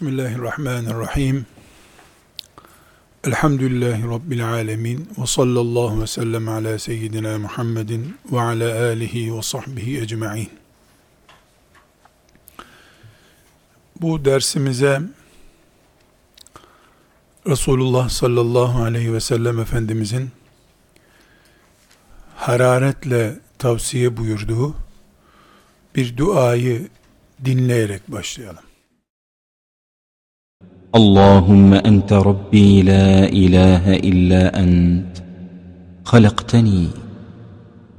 Bismillahirrahmanirrahim. Elhamdülillahi Rabbil alemin. Ve sallallahu ve sellem ala seyyidina Muhammedin ve ala alihi ve sahbihi ecma'in. Bu dersimize Resulullah sallallahu aleyhi ve sellem Efendimizin hararetle tavsiye buyurduğu bir duayı dinleyerek başlayalım. اللهم أنت ربي لا إله إلا أنت خلقتني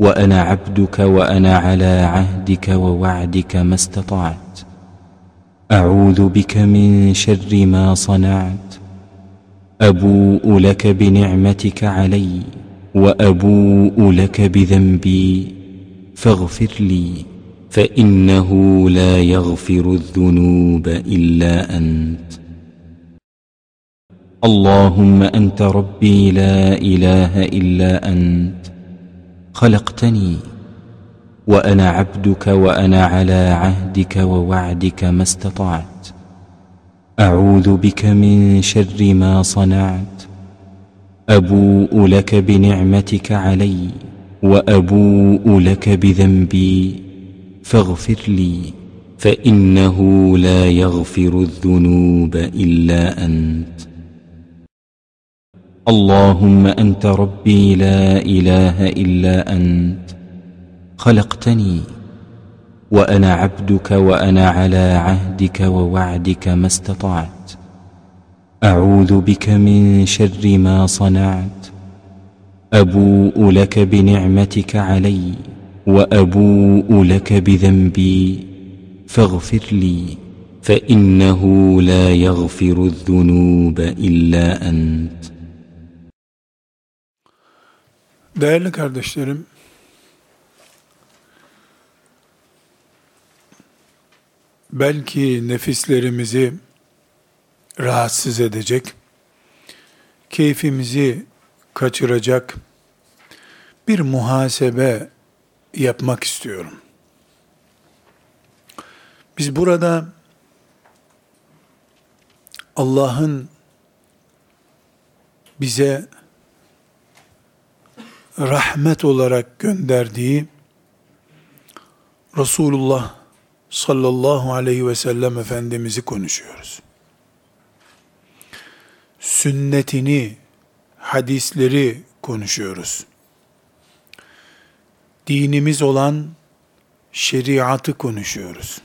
وأنا عبدك وأنا على عهدك ووعدك ما استطعت أعوذ بك من شر ما صنعت أبوء لك بنعمتك علي وأبوء لك بذنبي فاغفر لي فإنه لا يغفر الذنوب إلا أنت اللهم أنت ربي لا إله إلا أنت خلقتني وأنا عبدك وأنا على عهدك ووعدك ما استطعت أعوذ بك من شر ما صنعت أبوء لك بنعمتك علي وأبوء لك بذنبي فاغفر لي فإنه لا يغفر الذنوب إلا أنت اللهم أنت ربي لا إله إلا أنت خلقتني وأنا عبدك وأنا على عهدك ووعدك ما استطعت أعوذ بك من شر ما صنعت أبوء لك بنعمتك علي وأبوء لك بذنبي فاغفر لي فإنه لا يغفر الذنوب إلا أنت. Değerli kardeşlerim, belki nefislerimizi rahatsız edecek, keyfimizi kaçıracak bir muhasebe yapmak istiyorum. Biz burada Allah'ın bize rahmet olarak gönderdiği Resulullah sallallahu aleyhi ve sellem Efendimiz'i konuşuyoruz. Sünnetini, hadisleri konuşuyoruz. Dinimiz olan şeriatı konuşuyoruz.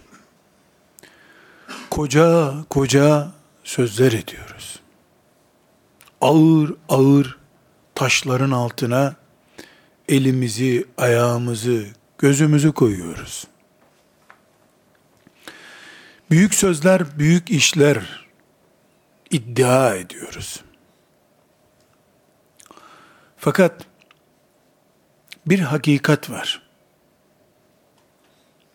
Koca koca sözler ediyoruz. Ağır ağır taşların altına elimizi, ayağımızı, gözümüzü koyuyoruz. Büyük sözler, büyük işler iddia ediyoruz. Fakat bir hakikat var.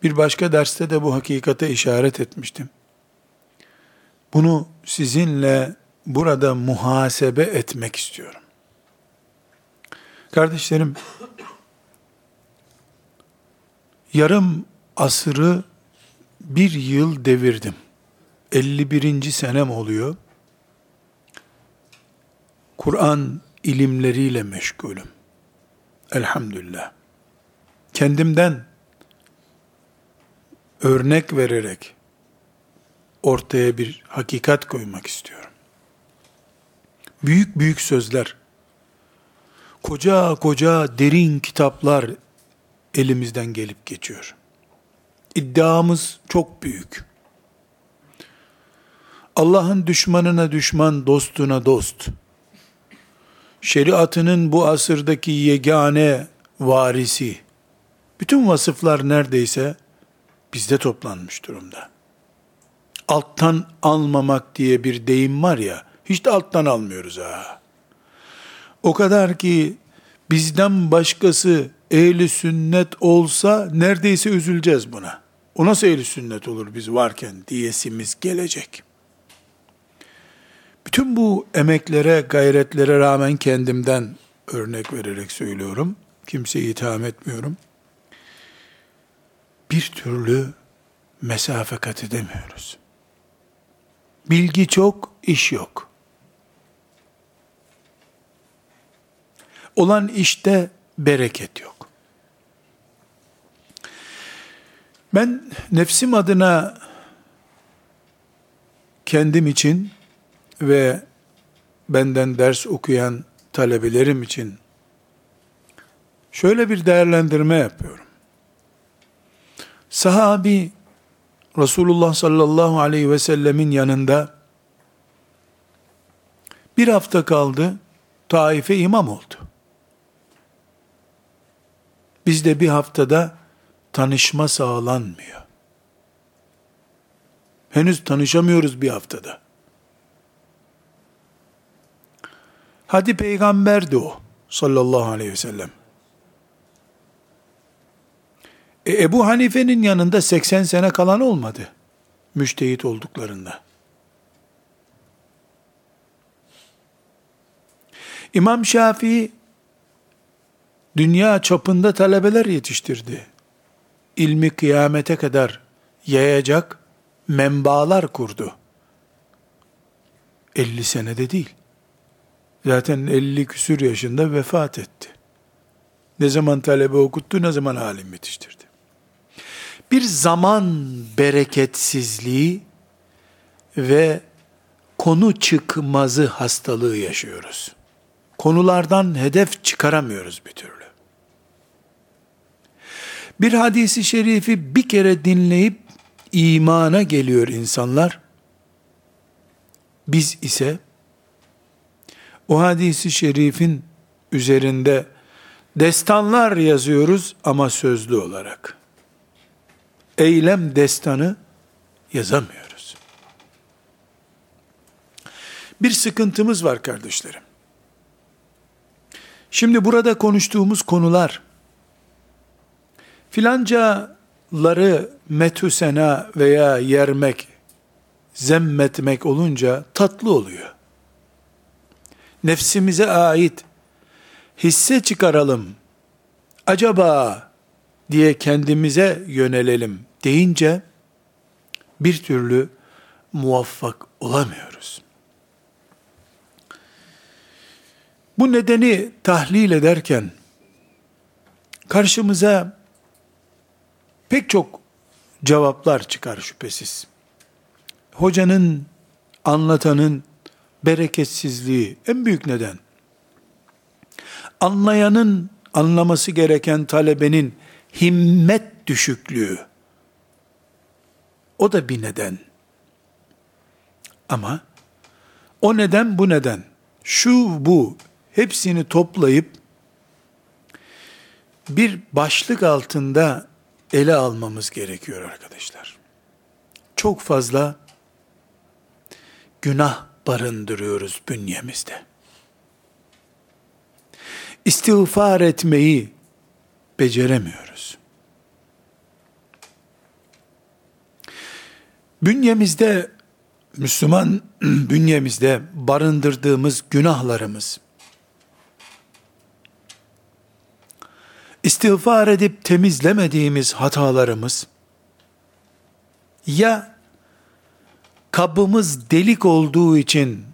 Bir başka derste de bu hakikate işaret etmiştim. Bunu sizinle burada muhasebe etmek istiyorum. Kardeşlerim, yarım asırı bir yıl devirdim. 51. senem oluyor. Kur'an ilimleriyle meşgulüm. Elhamdülillah. Kendimden örnek vererek ortaya bir hakikat koymak istiyorum. Büyük büyük sözler, koca koca derin kitaplar elimizden gelip geçiyor. İddiamız çok büyük. Allah'ın düşmanına düşman, dostuna dost. Şeriatının bu asırdaki yegane varisi. Bütün vasıflar neredeyse bizde toplanmış durumda. Alttan almamak diye bir deyim var ya, hiç de alttan almıyoruz ha. O kadar ki bizden başkası ehli sünnet olsa neredeyse üzüleceğiz buna. O nasıl ehli sünnet olur biz varken diyesimiz gelecek. Bütün bu emeklere, gayretlere rağmen kendimden örnek vererek söylüyorum. Kimseyi itham etmiyorum. Bir türlü mesafe kat edemiyoruz. Bilgi çok, iş yok. Olan işte bereket yok. Ben nefsim adına kendim için ve benden ders okuyan talebelerim için şöyle bir değerlendirme yapıyorum. Sahabi Resulullah sallallahu aleyhi ve sellemin yanında bir hafta kaldı, Taif'e imam oldu. Bizde bir haftada tanışma sağlanmıyor. Henüz tanışamıyoruz bir haftada. Hadi peygamberdi o sallallahu aleyhi ve sellem. Ebu Hanife'nin yanında 80 sene kalan olmadı, müştehit olduklarında. İmam Şafii, dünya çapında talebeler yetiştirdi. İlmi kıyamete kadar yayacak menbaalar kurdu. 50 senede değil. Zaten 50 küsur yaşında vefat etti. Ne zaman talebe okuttu, ne zaman alim yetiştirdi. Bir zaman bereketsizliği ve konu çıkmazı hastalığı yaşıyoruz. Konulardan hedef çıkaramıyoruz bir türlü. Bir hadisi şerifi bir kere dinleyip imana geliyor insanlar. Biz ise o hadisi şerifin üzerinde destanlar yazıyoruz ama sözlü olarak. Eylem destanı yazamıyoruz. Bir sıkıntımız var kardeşlerim. Şimdi burada konuştuğumuz konular, filancaları methusena veya yermek, zemmetmek olunca tatlı oluyor. Nefsimize ait hisse çıkaralım, acaba diye kendimize yönelelim deyince bir türlü muvaffak olamıyoruz. Bu nedeni tahlil ederken karşımıza pek çok cevaplar çıkar şüphesiz. Hocanın, anlatanın bereketsizliği en büyük neden. Anlayanın, anlaması gereken talebenin himmet düşüklüğü. O da bir neden. Ama o neden, bu neden, şu bu hepsini toplayıp bir başlık altında ele almamız gerekiyor arkadaşlar. Çok fazla günah barındırıyoruz bünyemizde. İstiğfar etmeyi beceremiyoruz. Bünyemizde, Müslüman bünyemizde barındırdığımız günahlarımız, İstiğfar edip temizlemediğimiz hatalarımız, ya kabımız delik olduğu için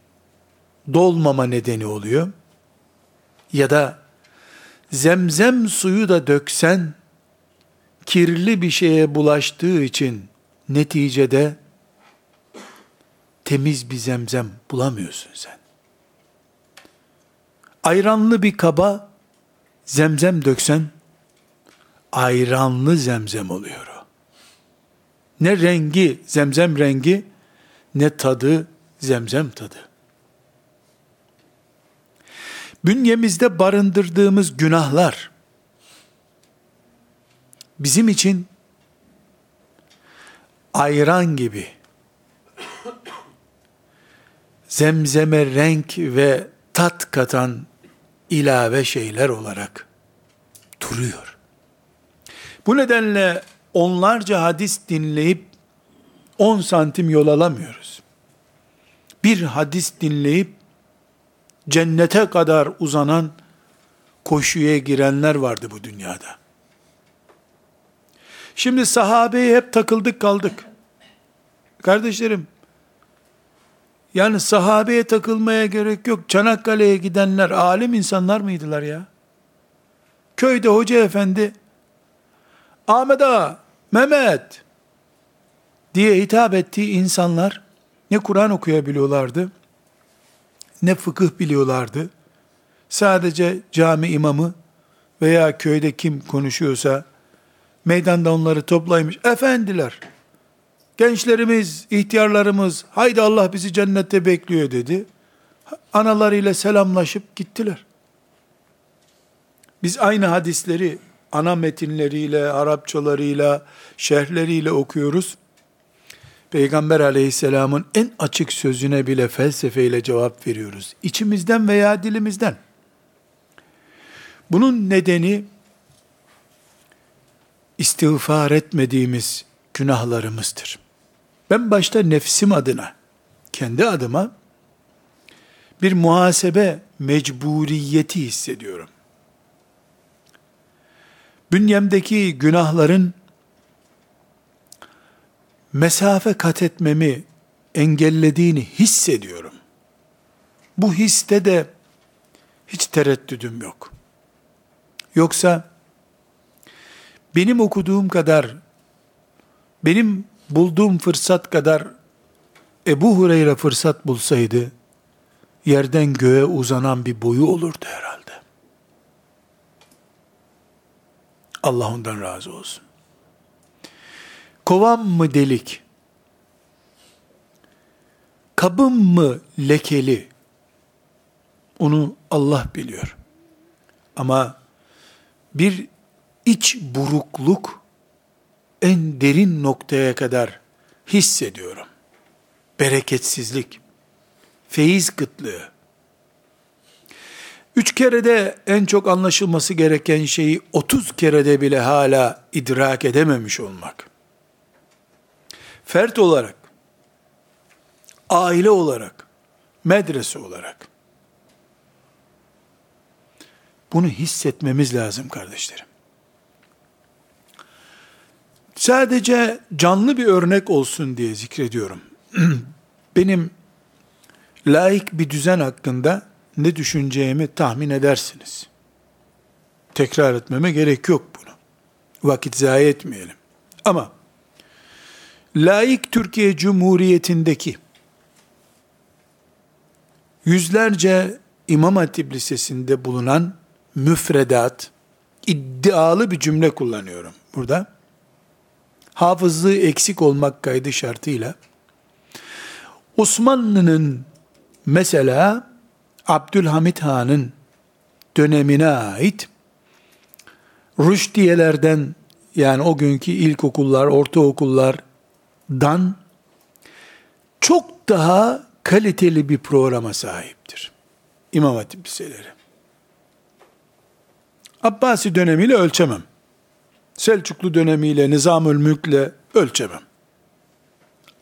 dolmama nedeni oluyor, ya da zemzem suyu da döksen, kirli bir şeye bulaştığı için neticede temiz bir zemzem bulamıyorsun sen. Ayranlı bir kaba zemzem döksen, ayranlı zemzem oluyor o. Ne rengi zemzem rengi, ne tadı zemzem tadı. Bünyemizde barındırdığımız günahlar, bizim için ayran gibi, zemzeme renk ve tat katan ilave şeyler olarak duruyor. Bu nedenle onlarca hadis dinleyip 10 santim yol alamıyoruz. Bir hadis dinleyip cennete kadar uzanan koşuya girenler vardı bu dünyada. Şimdi sahabeye hep takıldık kaldık. Kardeşlerim, Yani sahabeye takılmaya gerek yok. Çanakkale'ye gidenler alim insanlar mıydılar ya? Köyde hoca efendi, Ahmet Ağa, Mehmet diye hitap ettiği insanlar ne Kur'an okuyabiliyorlardı, ne fıkıh biliyorlardı. Sadece cami imamı veya köyde kim konuşuyorsa meydanda onları toplaymış. Efendiler, gençlerimiz, ihtiyarlarımız, haydi Allah bizi cennette bekliyor dedi. Analarıyla selamlaşıp gittiler. Biz aynı hadisleri ana metinleriyle, Arapçalarıyla, şerhleriyle okuyoruz. Peygamber aleyhisselamın en açık sözüne bile felsefeyle cevap veriyoruz. İçimizden veya dilimizden. Bunun nedeni istiğfar etmediğimiz günahlarımızdır. Ben başta nefsim adına, kendi adıma bir muhasebe mecburiyeti hissediyorum. Bünyemdeki günahların mesafe kat etmemi engellediğini hissediyorum. Bu histe de hiç tereddüdüm yok. Yoksa benim okuduğum kadar, benim bulduğum fırsat kadar Ebu Hureyre fırsat bulsaydı, yerden göğe uzanan bir boyu olurdu herhalde. Allah ondan razı olsun. Kovam mı delik, kabım mı lekeli, onu Allah biliyor. Ama bir iç burukluk en derin noktaya kadar hissediyorum. Bereketsizlik, feyiz kıtlığı. 3 kere de en çok anlaşılması gereken şeyi 30 kere de bile hala idrak edememiş olmak. Fert olarak, aile olarak, medrese olarak. Bunu hissetmemiz lazım kardeşlerim. Sadece canlı bir örnek olsun diye zikrediyorum. Benim laik bir düzen hakkında ne düşüneceğimi tahmin edersiniz. Tekrar etmeme gerek yok bunu. Vakit zayi etmeyelim. Ama laik Türkiye Cumhuriyeti'ndeki yüzlerce İmam Hatip Lisesi'nde bulunan müfredat, iddialı bir cümle kullanıyorum burada. Hafızlığı eksik olmak kaydı şartıyla, Osmanlı'nın mesela Abdülhamid Han'ın dönemine ait rüşdiyelerden, yani o günkü ilkokullar, ortaokullardan çok daha kaliteli bir programa sahiptir İmam Hatip liseleri. Abbasi dönemiyle ölçemem. Selçuklu dönemiyle, Nizamül Mülk'le ölçemem.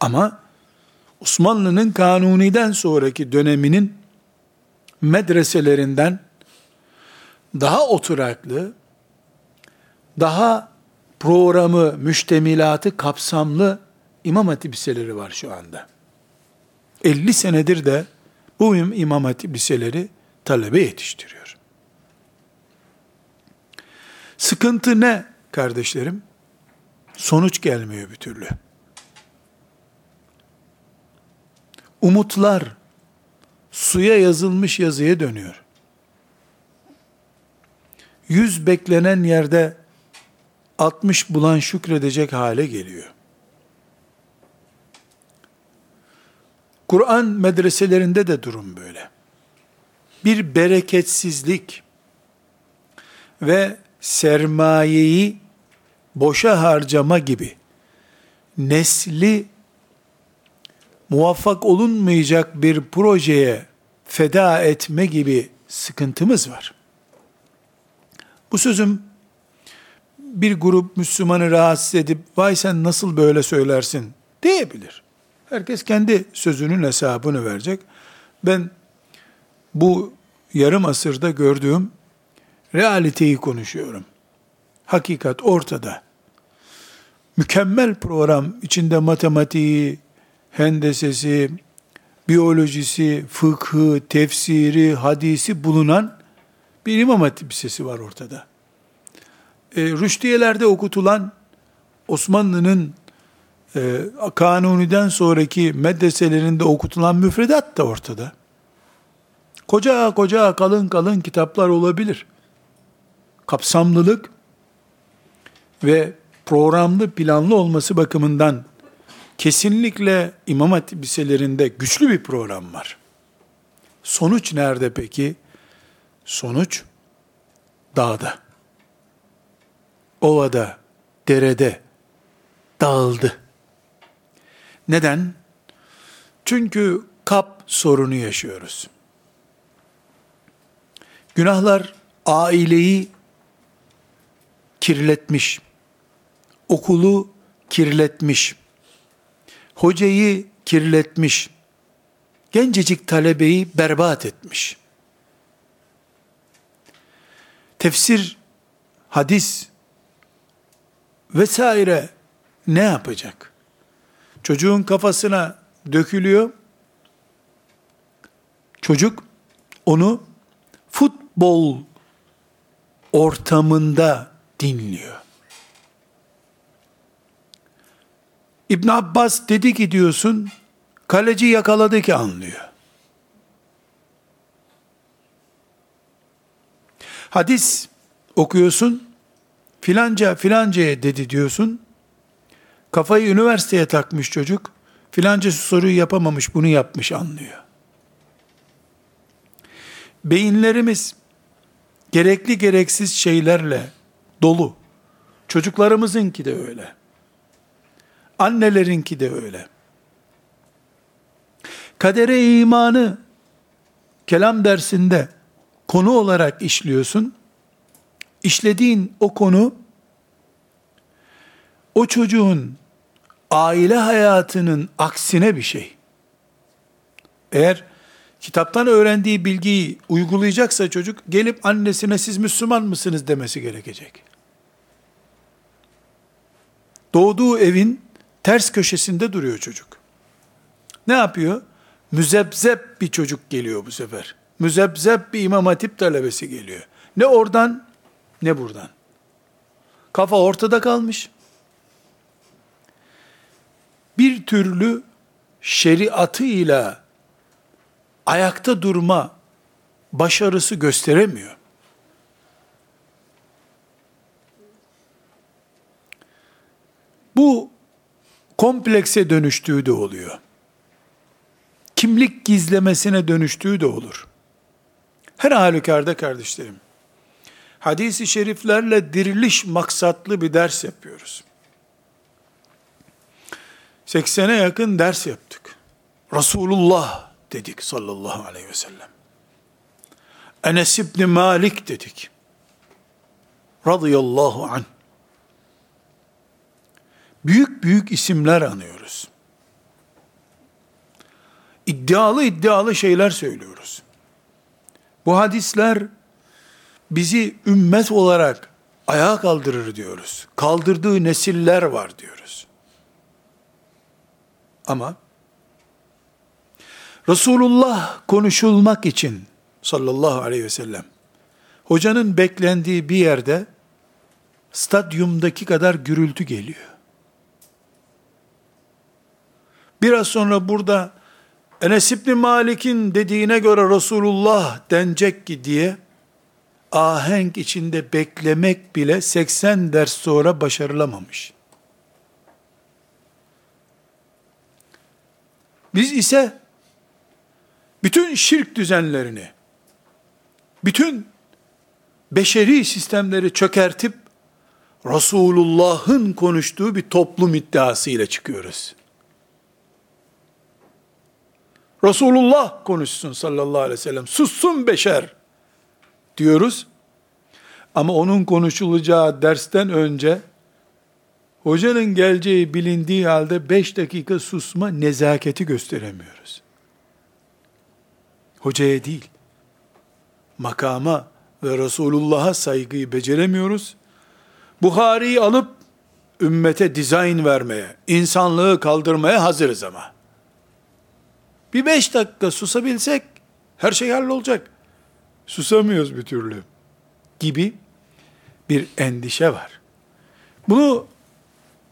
Ama Osmanlı'nın Kanuni'den sonraki döneminin medreselerinden daha oturaklı, daha programı, müştemilatı kapsamlı İmam Hatip liseleri var şu anda. 50 senedir de bu İmam Hatip liseleri talebe yetiştiriyor. Sıkıntı ne kardeşlerim? Sonuç gelmiyor bir türlü. Umutlar suya yazılmış yazıya dönüyor. 100 beklenen yerde 60 bulan şükredecek hale geliyor. Kur'an medreselerinde de durum böyle. Bir bereketsizlik ve sermayeyi boşa harcama gibi nesli muvaffak olunmayacak bir projeye feda etme gibi sıkıntımız var. Bu sözüm bir grup Müslümanı rahatsız edip vay sen nasıl böyle söylersin diyebilir. Herkes kendi sözünün hesabını verecek. Ben bu yarım asırda gördüğüm realiteyi konuşuyorum. Hakikat ortada. Mükemmel program içinde matematiği, hendesesi, biyolojisi, fıkhı, tefsiri, hadisi bulunan bir İmam Hatip Lisesi var ortada. Rüşdiyelerde okutulan Osmanlı'nın Kanuni'den sonraki medreselerinde okutulan müfredat da ortada. Koca koca kalın kalın kitaplar olabilir. Kapsamlılık ve programlı, planlı olması bakımından kesinlikle İmam Hatip liselerinde güçlü bir program var. Sonuç nerede peki? Sonuç dağda. Ovada, derede, dağıldı. Neden? Çünkü kap sorunu yaşıyoruz. Günahlar aileyi kirletmiş, okulu kirletmiş, hocayı kirletmiş, gencecik talebeyi berbat etmiş. Tefsir, hadis vesaire ne yapacak? Çocuğun kafasına dökülüyor. Çocuk onu futbol ortamında dinliyor. İbn Abbas dedi ki diyorsun, kaleci yakaladı ki anlıyor. Hadis okuyorsun, filanca filancaya dedi diyorsun, kafayı üniversiteye takmış çocuk, filanca soruyu yapamamış, bunu yapmış anlıyor. Beyinlerimiz gerekli gereksiz şeylerle dolu. Çocuklarımızınki de öyle. Annelerinki de öyle. Kadere imanı kelam dersinde konu olarak işliyorsun. İşlediğin o konu, o çocuğun aile hayatının aksine bir şey. Eğer kitaptan öğrendiği bilgiyi uygulayacaksa çocuk, gelip annesine siz Müslüman mısınız demesi gerekecek. Doğduğu evin ters köşesinde duruyor çocuk. Ne yapıyor? Müzebzep bir çocuk geliyor bu sefer. Müzebzep bir İmam Hatip talebesi geliyor. Ne oradan ne buradan. Kafa ortada kalmış. Bir türlü şeriatıyla ayakta durma başarısı gösteremiyor. Bu komplekse dönüştüğü de oluyor. Kimlik gizlemesine dönüştüğü de olur. Her halükarda kardeşlerim, hadis-i şeriflerle diriliş maksatlı bir ders yapıyoruz. 80'e yakın ders yaptık. Resulullah dedik sallallahu aleyhi ve sellem. Enes İbni Malik dedik. Radıyallahu anh. Büyük büyük isimler anıyoruz. İddialı şeyler söylüyoruz. Bu hadisler bizi ümmet olarak ayağa kaldırır diyoruz. Kaldırdığı nesiller var diyoruz. Ama Resulullah konuşulmak için sallallahu aleyhi ve sellem hocanın beklendiği bir yerde stadyumdaki kadar gürültü geliyor. Biraz sonra burada Enes İbni Malik'in dediğine göre Resulullah denecek ki diye ahenk içinde beklemek bile 80 ders sonra başarılamamış. Biz ise bütün şirk düzenlerini, bütün beşeri sistemleri çökertip Resulullah'ın konuştuğu bir toplum iddiasıyla çıkıyoruz. Resulullah konuşsun sallallahu aleyhi ve sellem, sussun beşer diyoruz. Ama onun konuşulacağı dersten önce hocanın geleceği bilindiği halde 5 dakika susma nezaketi gösteremiyoruz. Hocaya değil, makama ve Resulullah'a saygıyı beceremiyoruz. Buhari'yi alıp ümmete dizayn vermeye, insanlığı kaldırmaya hazırız ama. Bir 5 dakika susabilsek her şey hallolacak. Susamıyoruz bir türlü gibi bir endişe var. Bunu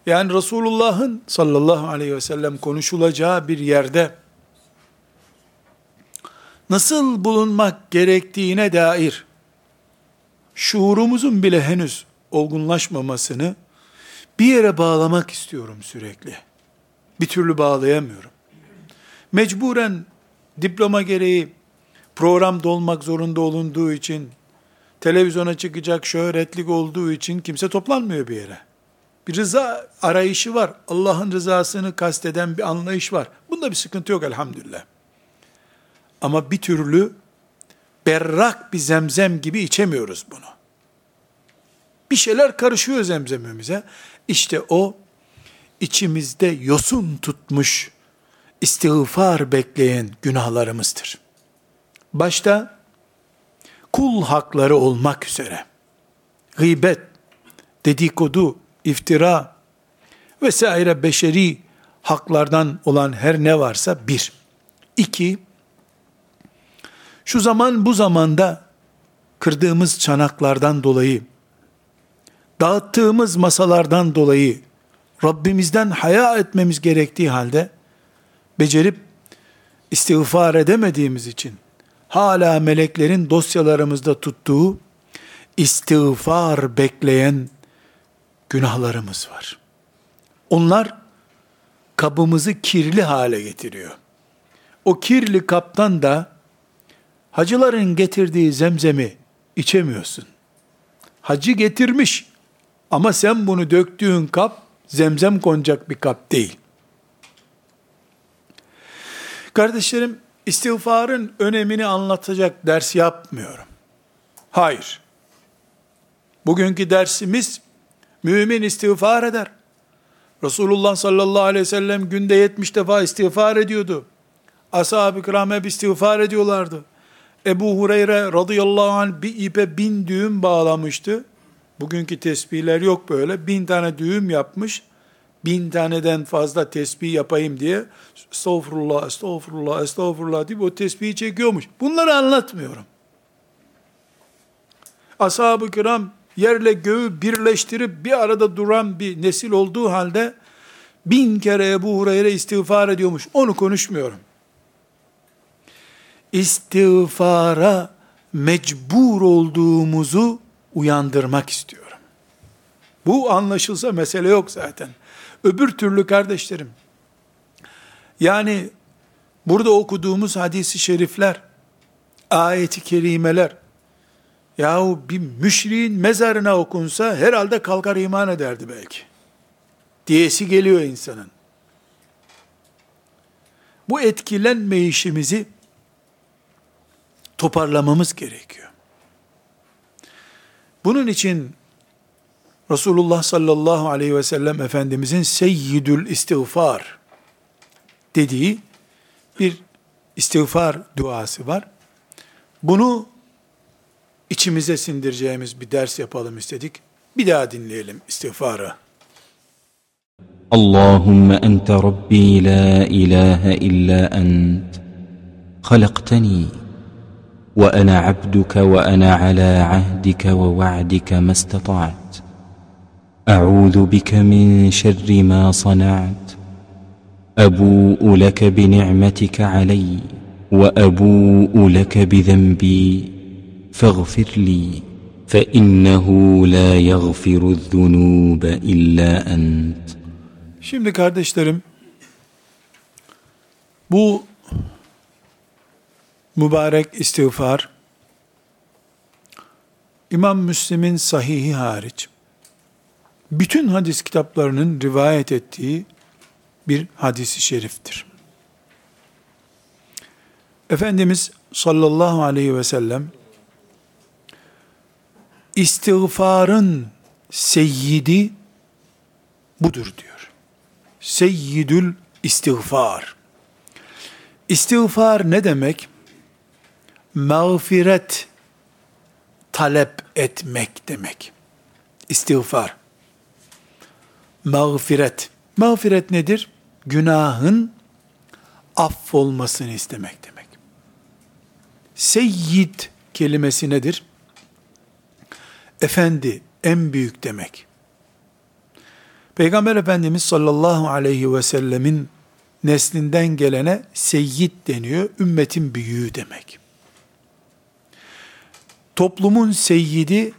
yani Resulullah'ın sallallahu aleyhi ve sellem konuşulacağı bir yerde nasıl bulunmak gerektiğine dair şuurumuzun bile henüz olgunlaşmamasını bir yere bağlamak istiyorum sürekli. Bir türlü bağlayamıyorum. Mecburen diploma gereği programda olmak zorunda olunduğu için, televizyona çıkacak şöhretlik olduğu için kimse toplanmıyor bir yere. Bir rıza arayışı var. Allah'ın rızasını kasteden bir anlayış var. Bunda bir sıkıntı yok elhamdülillah. Ama bir türlü berrak bir zemzem gibi içemiyoruz bunu. Bir şeyler karışıyor zemzemimize. İşte o içimizde yosun tutmuş, istiğfar bekleyen günahlarımızdır. Başta kul hakları olmak üzere gıybet, dedikodu, iftira vesaire beşeri haklardan olan her ne varsa bir. 2. Şu zaman bu zamanda kırdığımız çanaklardan dolayı, dağıttığımız masalardan dolayı Rabbimizden haya etmemiz gerektiği halde becerip istiğfar edemediğimiz için hala meleklerin dosyalarımızda tuttuğu istiğfar bekleyen günahlarımız var. Onlar kabımızı kirli hale getiriyor. O kirli kaptan da hacıların getirdiği zemzemi içemiyorsun. Hacı getirmiş ama sen bunu döktüğün kap zemzem konacak bir kap değil. Kardeşlerim, istiğfarın önemini anlatacak ders yapmıyorum. Hayır. Bugünkü dersimiz mümin istiğfar eder. Resulullah sallallahu aleyhi ve sellem günde 70 defa istiğfar ediyordu. Ashab-ı kiram hep istiğfar ediyorlardı. Ebu Hureyre radıyallahu anh bir ipe 1000 düğüm bağlamıştı. Bugünkü tesbihler yok böyle. 1000 tane düğüm yapmış. 1000 taneden fazla tesbih yapayım diye estağfurullah, estağfurullah, estağfurullah deyip o tesbihi çekiyormuş. Bunları anlatmıyorum. Ashab-ı kiram yerle göğü birleştirip bir arada duran bir nesil olduğu halde 1000 kere Ebu Hureyre istiğfar ediyormuş. Onu konuşmuyorum. İstiğfara mecbur olduğumuzu uyandırmak istiyorum. Bu anlaşılsa mesele yok zaten. Öbür türlü kardeşlerim, yani burada okuduğumuz hadis-i şerifler, ayet-i kerimeler, yahu bir müşriğin mezarına okunsa herhalde kalkar iman ederdi belki diyesi geliyor insanın. Bu etkilenmeyişimizi toparlamamız gerekiyor. Bunun için Resulullah sallallahu aleyhi ve sellem Efendimizin seyyidül istiğfar dediği bir istiğfar duası var. Bunu içimize sindireceğimiz bir ders yapalım istedik. Bir daha dinleyelim istiğfarı. Allahümme ente Rabbi la ilahe illa ent halaktani ve ana abduke ve ana ala ahdike ve va'dike mestata'at. أعوذ بك من شر ما صنعت أبوء لك بنعمتك علي وأبوء لك بذنبي فاغفر لي فإنه لا يغفر الذنوب إلا أنت. Şimdi kardeşlerim, bu mübarek istiğfar İmam Müslim'in sahihi hariç bütün hadis kitaplarının rivayet ettiği bir hadis-i şeriftir. Efendimiz sallallahu aleyhi ve sellem istiğfarın seyyidi budur diyor. Seyyidül istiğfar. İstiğfar ne demek? Mağfiret talep etmek demek. İstiğfar. Mağfiret. Mağfiret nedir? Günahın affolmasını istemek demek. Seyyid kelimesi nedir? Efendi, en büyük demek. Peygamber Efendimiz sallallahu aleyhi ve sellemin neslinden gelene seyyid deniyor, ümmetin büyüğü demek. Toplumun seyyidi,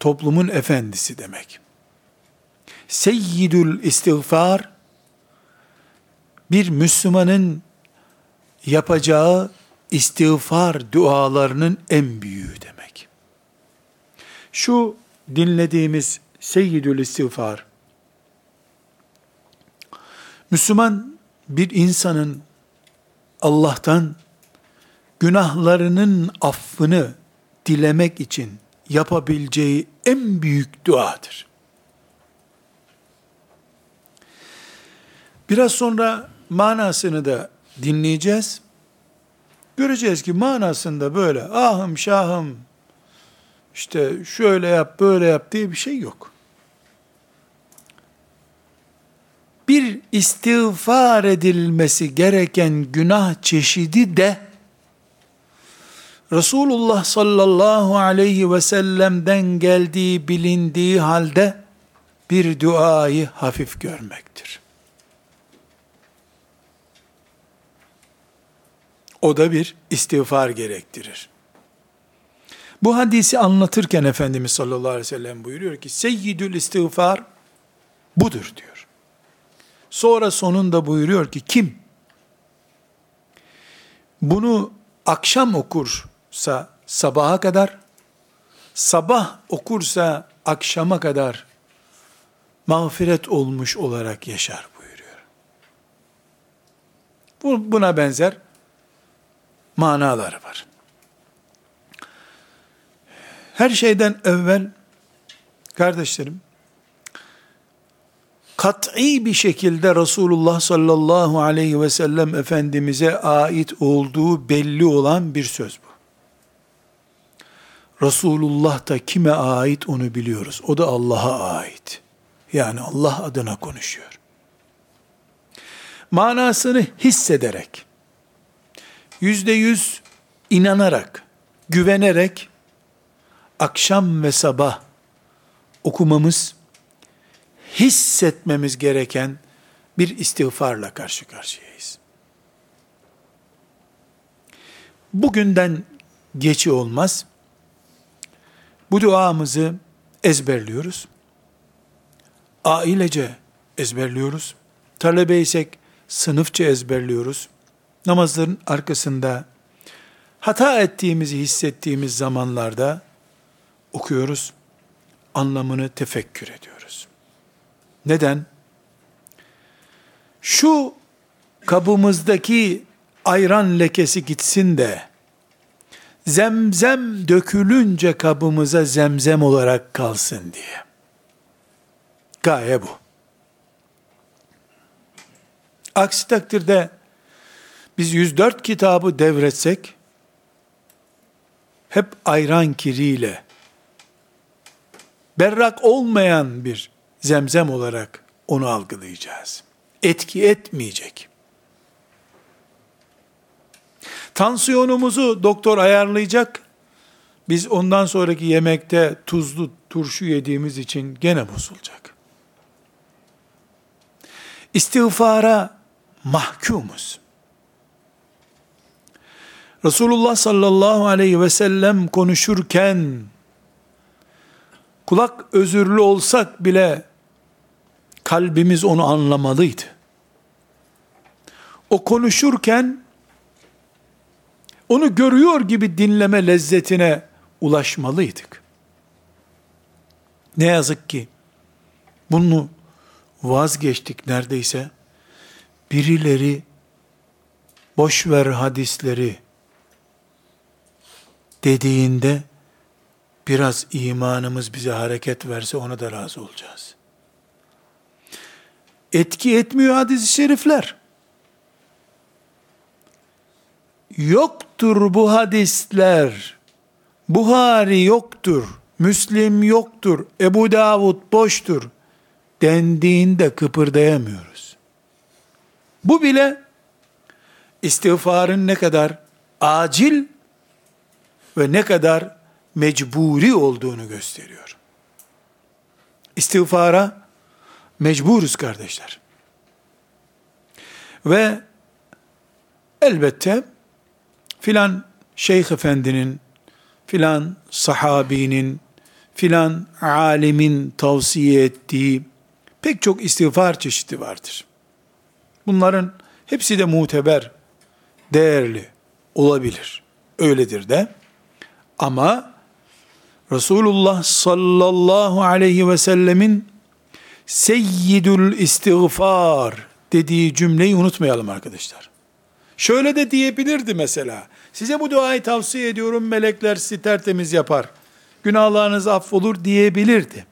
toplumun efendisi demek. Seyyidül istiğfar, bir Müslümanın yapacağı istiğfar dualarının en büyüğü demek. Şu dinlediğimiz Seyyidül istiğfar, Müslüman bir insanın Allah'tan günahlarının affını dilemek için yapabileceği en büyük duadır. Biraz sonra manasını da dinleyeceğiz. Göreceğiz ki manasında böyle ahım şahım, işte şöyle yap böyle yap diye bir şey yok. Bir istiğfar edilmesi gereken günah çeşidi de Resulullah sallallahu aleyhi ve sellem'den geldiği bilindiği halde bir duayı hafif görmektir. O da bir istiğfar gerektirir. Bu hadisi anlatırken Efendimiz sallallahu aleyhi ve sellem buyuruyor ki, Seyyidül istiğfar budur diyor. Sonra sonunda buyuruyor ki, kim bunu akşam okursa sabaha kadar, sabah okursa akşama kadar mağfiret olmuş olarak yaşar buyuruyor. Buna benzer manaları var. Her şeyden evvel kardeşlerim, kat'i bir şekilde Resulullah sallallahu aleyhi ve sellem Efendimiz'e ait olduğu belli olan bir söz bu. Resulullah da kime ait onu biliyoruz. O da Allah'a ait. Yani Allah adına konuşuyor. Manasını hissederek, %100 inanarak, güvenerek akşam ve sabah okumamız, hissetmemiz gereken bir istiğfarla karşı karşıyayız. Bugünden geçi olmaz. Bu duamızı ezberliyoruz. Ailece ezberliyoruz. Talebeysek sınıfça ezberliyoruz. Namazların arkasında hata ettiğimizi hissettiğimiz zamanlarda okuyoruz. Anlamını tefekkür ediyoruz. Neden? Şu kabımızdaki ayran lekesi gitsin de zemzem dökülünce kabımıza zemzem olarak kalsın diye. Gaye bu. Aksi takdirde biz 104 kitabı devretsek hep ayran kiriyle berrak olmayan bir zemzem olarak onu algılayacağız. Etki etmeyecek. Tansiyonumuzu doktor ayarlayacak. Biz ondan sonraki yemekte tuzlu turşu yediğimiz için gene bozulacak. İstiğfara mahkumuz. Resulullah sallallahu aleyhi ve sellem konuşurken kulak özürlü olsak bile kalbimiz onu anlamalıydı. O konuşurken onu görüyor gibi dinleme lezzetine ulaşmalıydık. Ne yazık ki bunu vazgeçtik neredeyse. Birileri boşver hadisleri dediğinde biraz imanımız bize hareket verse ona da razı olacağız. Etki etmiyor hadis-i şerifler. Yoktur bu hadisler. Buhari yoktur, Müslim yoktur, Ebu Davud boştur dendiğinde kıpırdayamıyoruz. Bu bile İstiğfarın ne kadar acil ve ne kadar mecburi olduğunu gösteriyor. İstiğfara mecburuz kardeşler. Ve elbette filan şeyh efendinin, filan sahabinin, filan alimin tavsiye ettiği pek çok istiğfar çeşidi vardır. Bunların hepsi de muteber, değerli olabilir. Öyledir de. Ama Resulullah sallallahu aleyhi ve sellemin seyyidül istiğfar dediği cümleyi unutmayalım arkadaşlar. Şöyle de diyebilirdi mesela. Size bu duayı tavsiye ediyorum, melekler sizi tertemiz yapar, günahlarınız affolur diyebilirdi.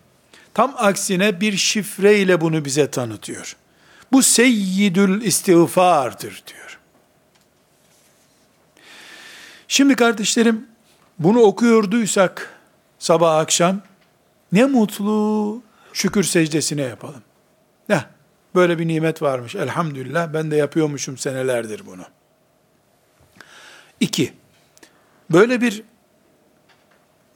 Tam aksine bir şifreyle bunu bize tanıtıyor. Bu seyyidül istiğfardır diyor. Şimdi kardeşlerim, bunu okuyorduysak sabah akşam, ne mutlu şükür secdesine yapalım. Böyle bir nimet varmış elhamdülillah, ben de yapıyormuşum senelerdir bunu. 2. Böyle bir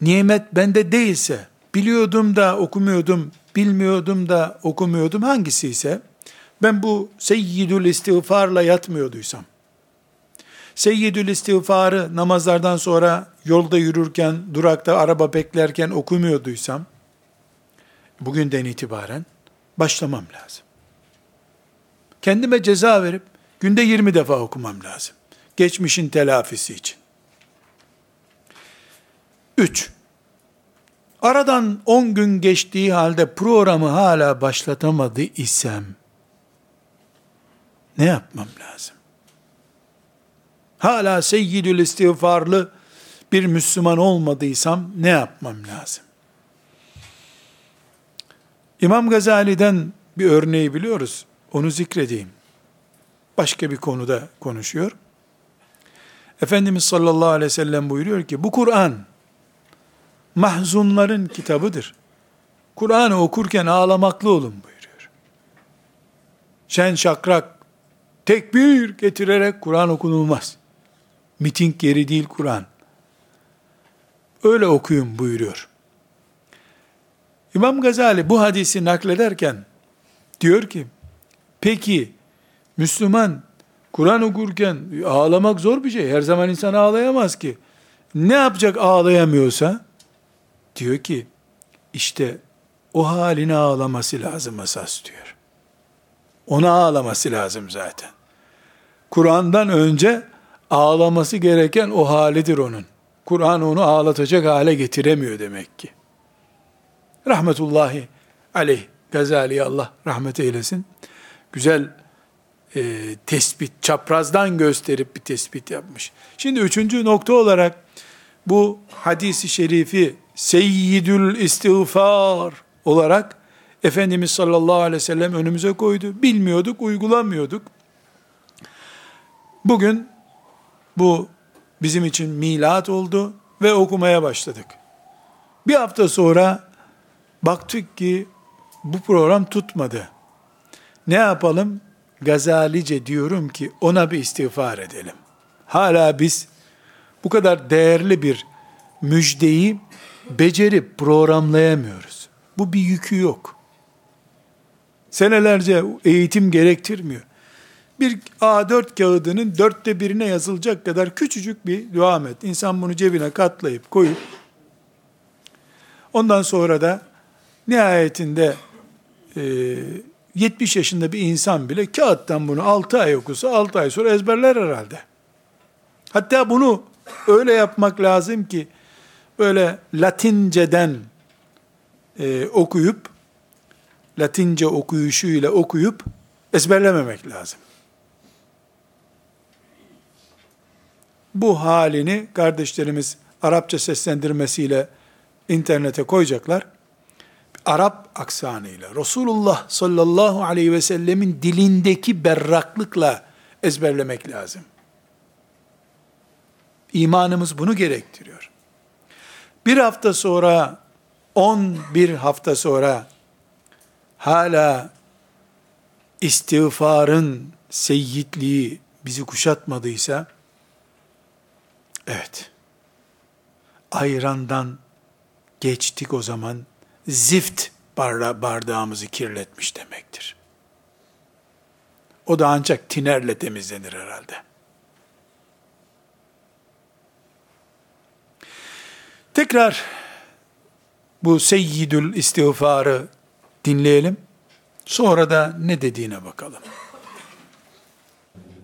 nimet bende değilse, biliyordum da okumuyordum, bilmiyordum da okumuyordum, hangisi ise, ben bu seyyidül istiğfarla yatmıyorduysam, seyyidül istiğfarı namazlardan sonra yolda yürürken, durakta araba beklerken okumuyorduysam, bugünden itibaren başlamam lazım. Kendime ceza verip günde 20 defa okumam lazım. Geçmişin telafisi için. 3. Aradan 10 gün geçtiği halde programı hala başlatamadı isem, ne yapmam lazım? Hala seyyidül istiğfarlı bir Müslüman olmadıysam ne yapmam lazım? İmam Gazali'den bir örneği biliyoruz. Onu zikredeyim. Başka bir konuda konuşuyor. Efendimiz sallallahu aleyhi ve sellem buyuruyor ki, bu Kur'an mahzunların kitabıdır. Kur'an'ı okurken ağlamaklı olun buyuruyor. Şen şakrak, tekbir getirerek Kur'an okunulmaz. Miting yeri değil Kur'an. Öyle okuyun buyuruyor. İmam Gazali bu hadisi naklederken diyor ki, peki Müslüman Kur'an okurken ağlamak zor bir şey. Her zaman insan ağlayamaz ki. Ne yapacak ağlayamıyorsa? Diyor ki, işte o haline ağlaması lazım esas diyor. Ona ağlaması lazım zaten. Kur'an'dan önce ağlaması gereken o halidir onun. Kur'an onu ağlatacak hale getiremiyor demek ki. Rahmetullahi aleyh, Gazali'ye Allah rahmet eylesin. Güzel tespit, çaprazdan gösterip bir tespit yapmış. Şimdi 3. nokta olarak bu hadisi şerifi seyyidül istiğfar olarak Efendimiz sallallahu aleyhi ve sellem önümüze koydu. Bilmiyorduk, uygulamıyorduk. Bugün bu bizim için milat oldu ve okumaya başladık. Bir hafta sonra baktık ki bu program tutmadı. Ne yapalım? Gazalice diyorum ki ona bir istiğfar edelim. Hala biz bu kadar değerli bir müjdeyi becerip programlayamıyoruz. Bu bir yükü yok. Senelerce eğitim gerektirmiyor. Bir A4 kağıdının 1/4'üne yazılacak kadar küçücük bir dua met. İnsan bunu cebine katlayıp koyup ondan sonra da nihayetinde 70 yaşında bir insan bile kağıttan bunu 6 ay okusa 6 ay sonra ezberler herhalde. Hatta bunu öyle yapmak lazım ki böyle Latinceden okuyup, Latince okuyuşuyla okuyup ezberlememek lazım. Bu halini kardeşlerimiz Arapça seslendirmesiyle internete koyacaklar. Arap aksanıyla, Resulullah sallallahu aleyhi ve sellemin dilindeki berraklıkla ezberlemek lazım. İmanımız bunu gerektiriyor. Bir hafta sonra, 11 hafta sonra, hala istiğfarın seyyidliği bizi kuşatmadıysa, evet, ayrandan geçtik o zaman, zift bardağımızı kirletmiş demektir. O da ancak tinerle temizlenir herhalde. Tekrar bu Seyyidül İstiğfar'ı dinleyelim. Sonra da ne dediğine bakalım.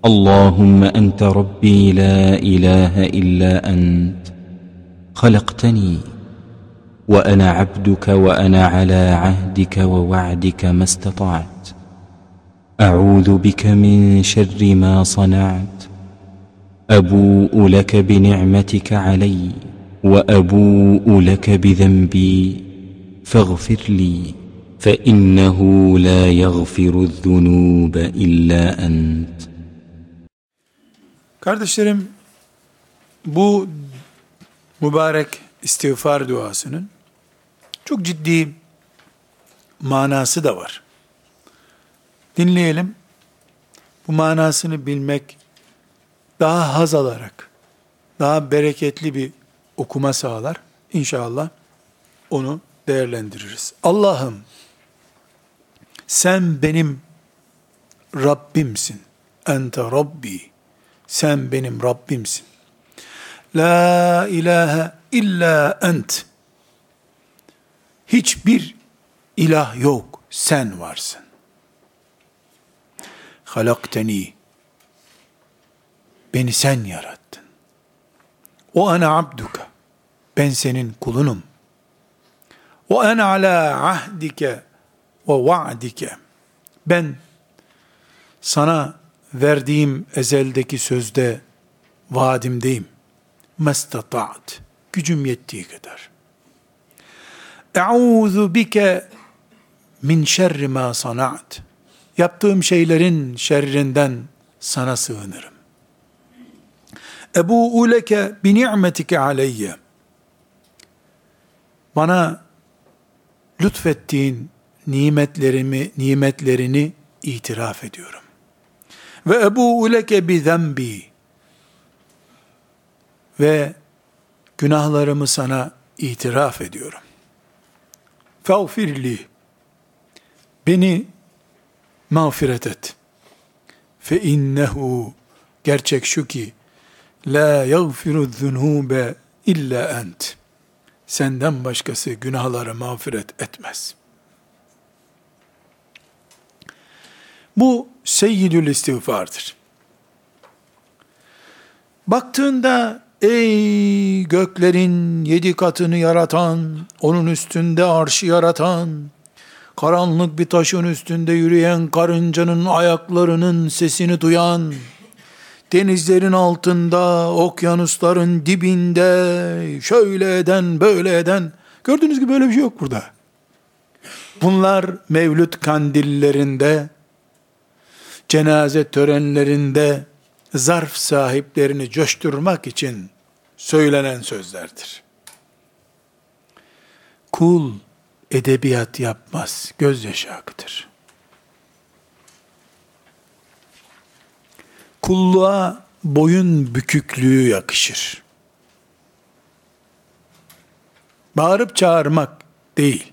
Allahümme ente Rabbi la ilahe illa ent. Halaktani ve ana abduke ve ana ala ahdike ve va'dike mestata'at. A'udhu bike min şerri ma sana'at. Ebu'u leke bi ni'metike aleyh. وأبوء لك بذنبي فاغفر لي فإنه لا يغفر الذنوب إلا أنت. Kardeşlerim, bu mübarek istiğfar duasının çok ciddi manası da var. Dinleyelim. Bu manasını bilmek daha haz alarak, daha bereketli bir okuma sağlar. İnşallah onu değerlendiririz. Allah'ım, sen benim Rabbimsin. Ente Rabbi. Sen benim Rabbimsin. La ilahe illa ent. Hiçbir ilah yok. Sen varsın. Halakteni. Beni sen yarattın. O ana abduka. Ben senin kulunum. Ve ana ala ahdike ve vaadike. Ben sana verdiğim ezeldeki sözde vaadimdeyim. Mestata'at. Gücüm yettiği kadar. Eûzu bike min şerri ma sana'at. Yaptığım şeylerin şerrinden sana sığınırım. Ebu'u leke bi ni'metike aleyye. Bana lütfettiğin nimetlerini itiraf ediyorum. Ve ebu'u leke bi zembi. Ve günahlarımı sana itiraf ediyorum. Feğfirli. Beni mağfiret et. Fe innehu. Gerçek şu ki, la yagfiru'z-zunube illa ent. Senden başkası günahları mağfiret etmez. Bu Seyyidül İstiğfar'dır. Baktığında ey göklerin 7 katını yaratan, onun üstünde arşı yaratan, karanlık bir taşın üstünde yürüyen karıncanın ayaklarının sesini duyan, denizlerin altında, okyanusların dibinde, şöyle eden, böyle eden, gördüğünüz gibi böyle bir şey yok burada. Bunlar mevlüt kandillerinde, cenaze törenlerinde, zarf sahiplerini coşturmak için söylenen sözlerdir. Kul edebiyat yapmaz, gözyaşı akıtır. Kulluğa boyun büküklüğü yakışır. Bağırıp çağırmak değil.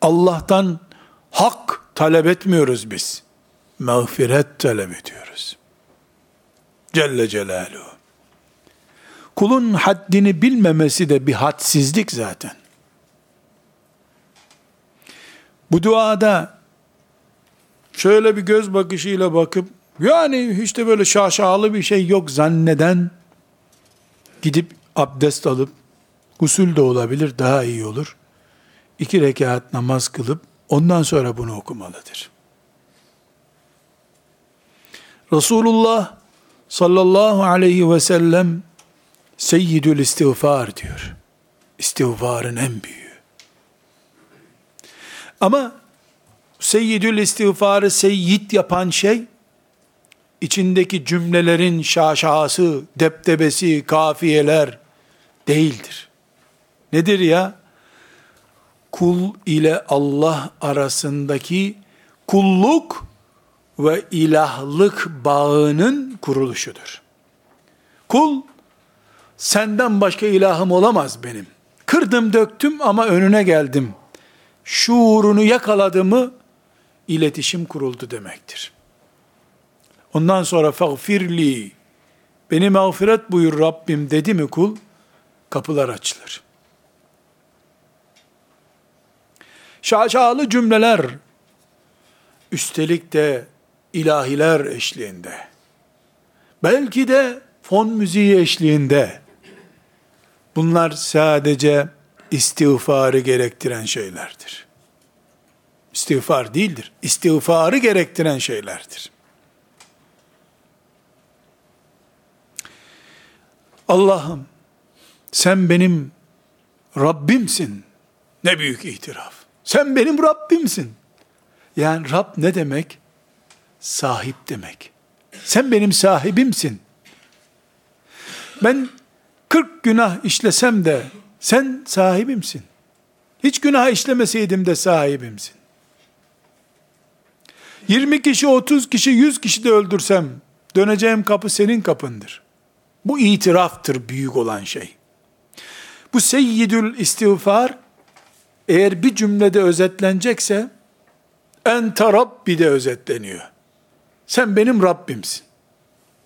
Allah'tan hak talep etmiyoruz biz. Mağfiret talep ediyoruz. Celle Celaluhu. Kulun haddini bilmemesi de bir hadsizlik zaten. Bu duada şöyle bir göz bakışıyla bakıp, yani hiç de böyle şaşalı bir şey yok zanneden, gidip abdest alıp, gusül de olabilir, daha iyi olur, 2 rekat namaz kılıp, ondan sonra bunu okumalıdır. Resulullah sallallahu aleyhi ve sellem, Seyyidül İstiğfar diyor. İstiğfarın en büyüğü. Ama Seyyidül İstiğfar'ı seyyid yapan şey, içindeki cümlelerin şaşası, deptebesi, kafiyeler değildir. Nedir ya? Kul ile Allah arasındaki kulluk ve ilahlık bağının kuruluşudur. Kul, senden başka ilahım olamaz benim. Kırdım döktüm ama önüne geldim. Şuurunu yakaladı mı, iletişim kuruldu demektir. Ondan sonra fagfirli, beni mağfiret buyur Rabbim dedi mi kul, kapılar açılır. Şaşalı cümleler, üstelik de ilahiler eşliğinde, belki de fon müziği eşliğinde, bunlar sadece istiğfarı gerektiren şeylerdir. İstiğfar değildir, istiğfarı gerektiren şeylerdir. Allah'ım, sen benim Rabbimsin. Ne büyük itiraf. Sen benim Rabbimsin. Yani Rab ne demek? Sahip demek. Sen benim sahibimsin. Ben 40 günah işlesem de sen sahibimsin. Hiç günah işlemeseydim de sahibimsin. 20 kişi, 30 kişi, 100 kişi de öldürsem döneceğim kapı senin kapındır. Bu itiraftır büyük olan şey. Bu seyyidül istiğfar eğer bir cümlede özetlenecekse ente Rabbi de özetleniyor. Sen benim Rabbimsin.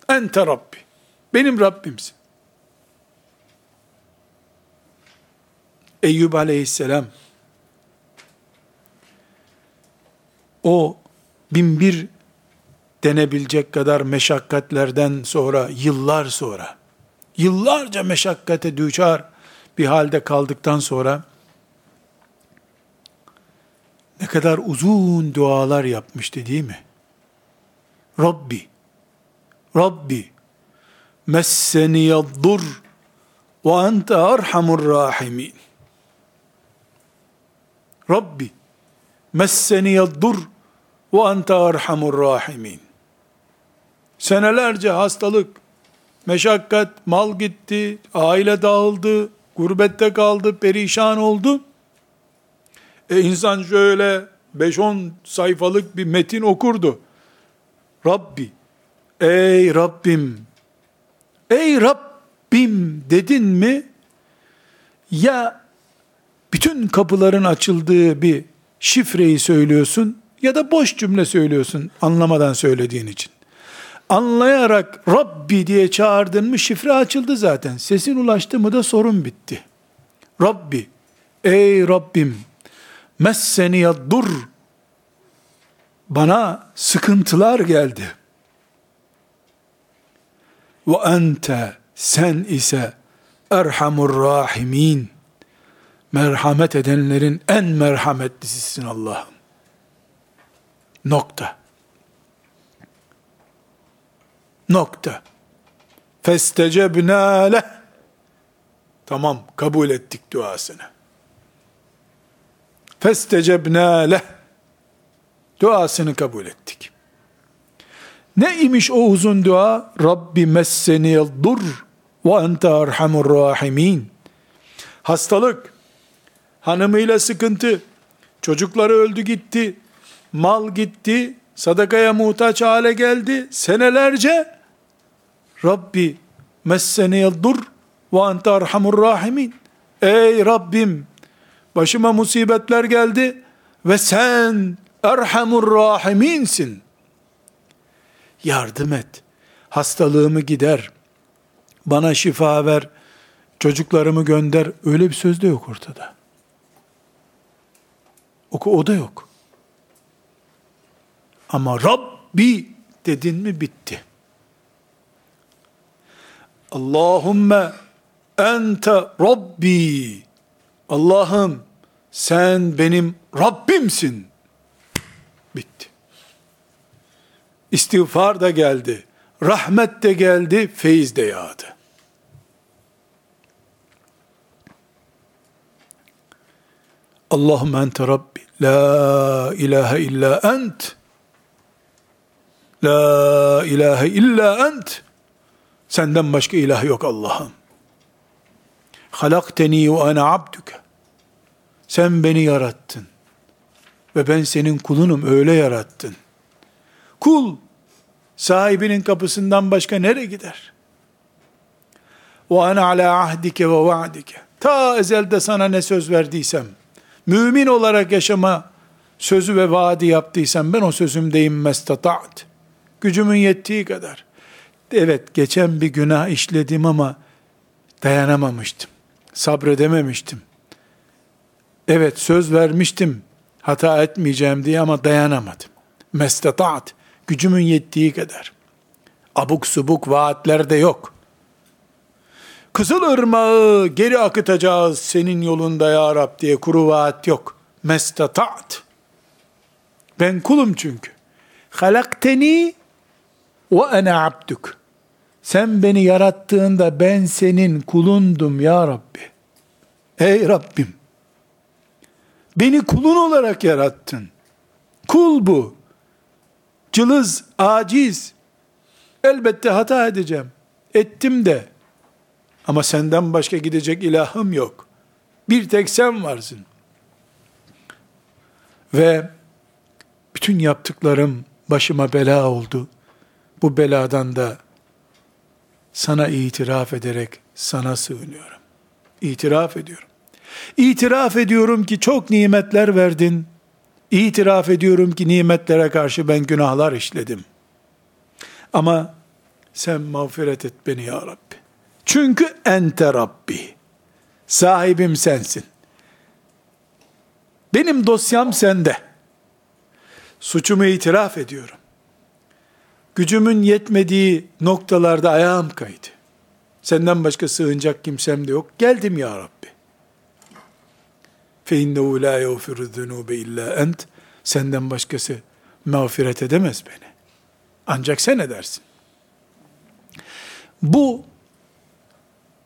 Ente Rabbi. Benim Rabbimsin. Eyyub aleyhisselam o 1001 denebilecek kadar meşakkatlerden sonra, yıllarca meşakkate düçar bir halde kaldıktan sonra, ne kadar uzun dualar yapmıştı değil mi? Rabbi, Rabbi, messeniyaddur ve ente erhamurrahimin. Rabbi, messeniyaddur ve ente erhamurrahimin. Senelerce hastalık, meşakkat, mal gitti, aile dağıldı, gurbette kaldı, perişan oldu. İnsan şöyle 5-10 sayfalık bir metin okurdu. Rabbi, ey Rabbim, ey Rabbim dedin mi, ya bütün kapıların açıldığı bir şifreyi söylüyorsun, ya da boş cümle söylüyorsun anlamadan söylediğin için. Anlayarak Rabbi diye çağırdın mı şifre açıldı zaten. Sesin ulaştı mı da sorun bitti. Rabbi, ey Rabbim, messeniyaddur, bana sıkıntılar geldi. Ve ente, sen ise erhamurrahimin, merhamet edenlerin en merhametlisisin Allah'ım. Nokta. Festecebnâ leh. Tamam, kabul ettik duasını. Festecebnâ leh. Duasını kabul ettik. Ne imiş o uzun dua? Rabbi messeniyaddur ve ente erhamurrahimin. Hastalık, hanımıyla sıkıntı, çocukları öldü gitti, mal gitti, sadakaya muhtaç hale geldi, senelerce Rabbi messeniyaddur ve ente erhamurrahimin. Ey Rabbim, başıma musibetler geldi ve sen erhamurrahiminsin. Yardım et, hastalığımı gider, bana şifa ver, çocuklarımı gönder. Öyle bir söz de yok ortada. O da yok. Ama Rabbi dedin mi bitti. Allahümme ente Rabbi. Allah'ım sen benim Rabbimsin. Bitti. İstiğfar da geldi, rahmet de geldi, feyiz de yağdı. Allahümme ente Rabbi. La ilahe illa ent. La ilahe illa ent. Senden başka ilah yok Allah'ım. Halakteni ve ana abduke. Sen beni yarattın ve ben senin kulunum, öyle yarattın. Kul sahibinin kapısından başka nereye gider? Ve ana ala ahdike ve vaadike. Ta ezelde sana ne söz verdiysem, mümin olarak yaşama sözü ve vaadi yaptıysam ben o sözümdeyim mestataat. Gücümün yettiği kadar. Evet, geçen bir günah işledim ama dayanamamıştım. Sabredememiştim. Evet, söz vermiştim hata etmeyeceğim diye ama dayanamadım. Mestataat. Gücümün yettiği kadar. Abuk subuk vaatler de yok. Kızılırmağı geri akıtacağız senin yolunda ya Rab diye kuru vaat yok. Mestataat. Ben kulum çünkü. Halakteni ve ana abduk. Sen beni yarattığında ben senin kulundum ya Rabbi. Ey Rabbim. Beni kulun olarak yarattın. Kul bu. Cılız, aciz. Elbette hata edeceğim. Ettim de. Ama senden başka gidecek ilahım yok. Bir tek sen varsın. Ve bütün yaptıklarım başıma bela oldu. Bu beladan da sana itiraf ederek sana sığınıyorum. İtiraf ediyorum. İtiraf ediyorum ki çok nimetler verdin. İtiraf ediyorum ki nimetlere karşı ben günahlar işledim. Ama sen mağfiret et beni ya Rabbi. Çünkü ente Rabbi. Sahibim sensin. Benim dosyam sende. Suçumu itiraf ediyorum. Gücümün yetmediği noktalarda ayağım kaydı. Senden başka sığınacak kimsem de yok. Geldim ya Rabbi. فَاِنَّهُ لَا يَغْفِرُ الذُّنُوبَ اِلَّا اَنْتِ. Senden başkası mağfiret edemez beni. Ancak sen edersin. Bu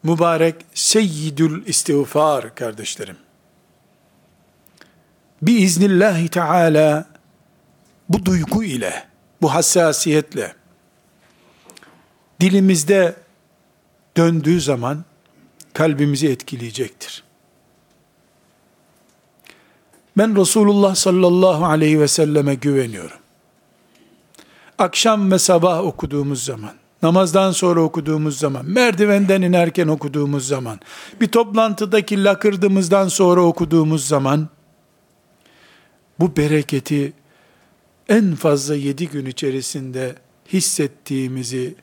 mübarek seyyidül istiğfar kardeşlerim. Biiznillahü teala bu duygu ile, bu hassasiyetle dilimizde döndüğü zaman kalbimizi etkileyecektir. Ben Resulullah sallallahu aleyhi ve selleme güveniyorum. Akşam ve sabah okuduğumuz zaman, namazdan sonra okuduğumuz zaman, merdivenden inerken okuduğumuz zaman, bir toplantıdaki lakırdımızdan sonra okuduğumuz zaman, bu bereketi en fazla 7 gün içerisinde hissettiğimizi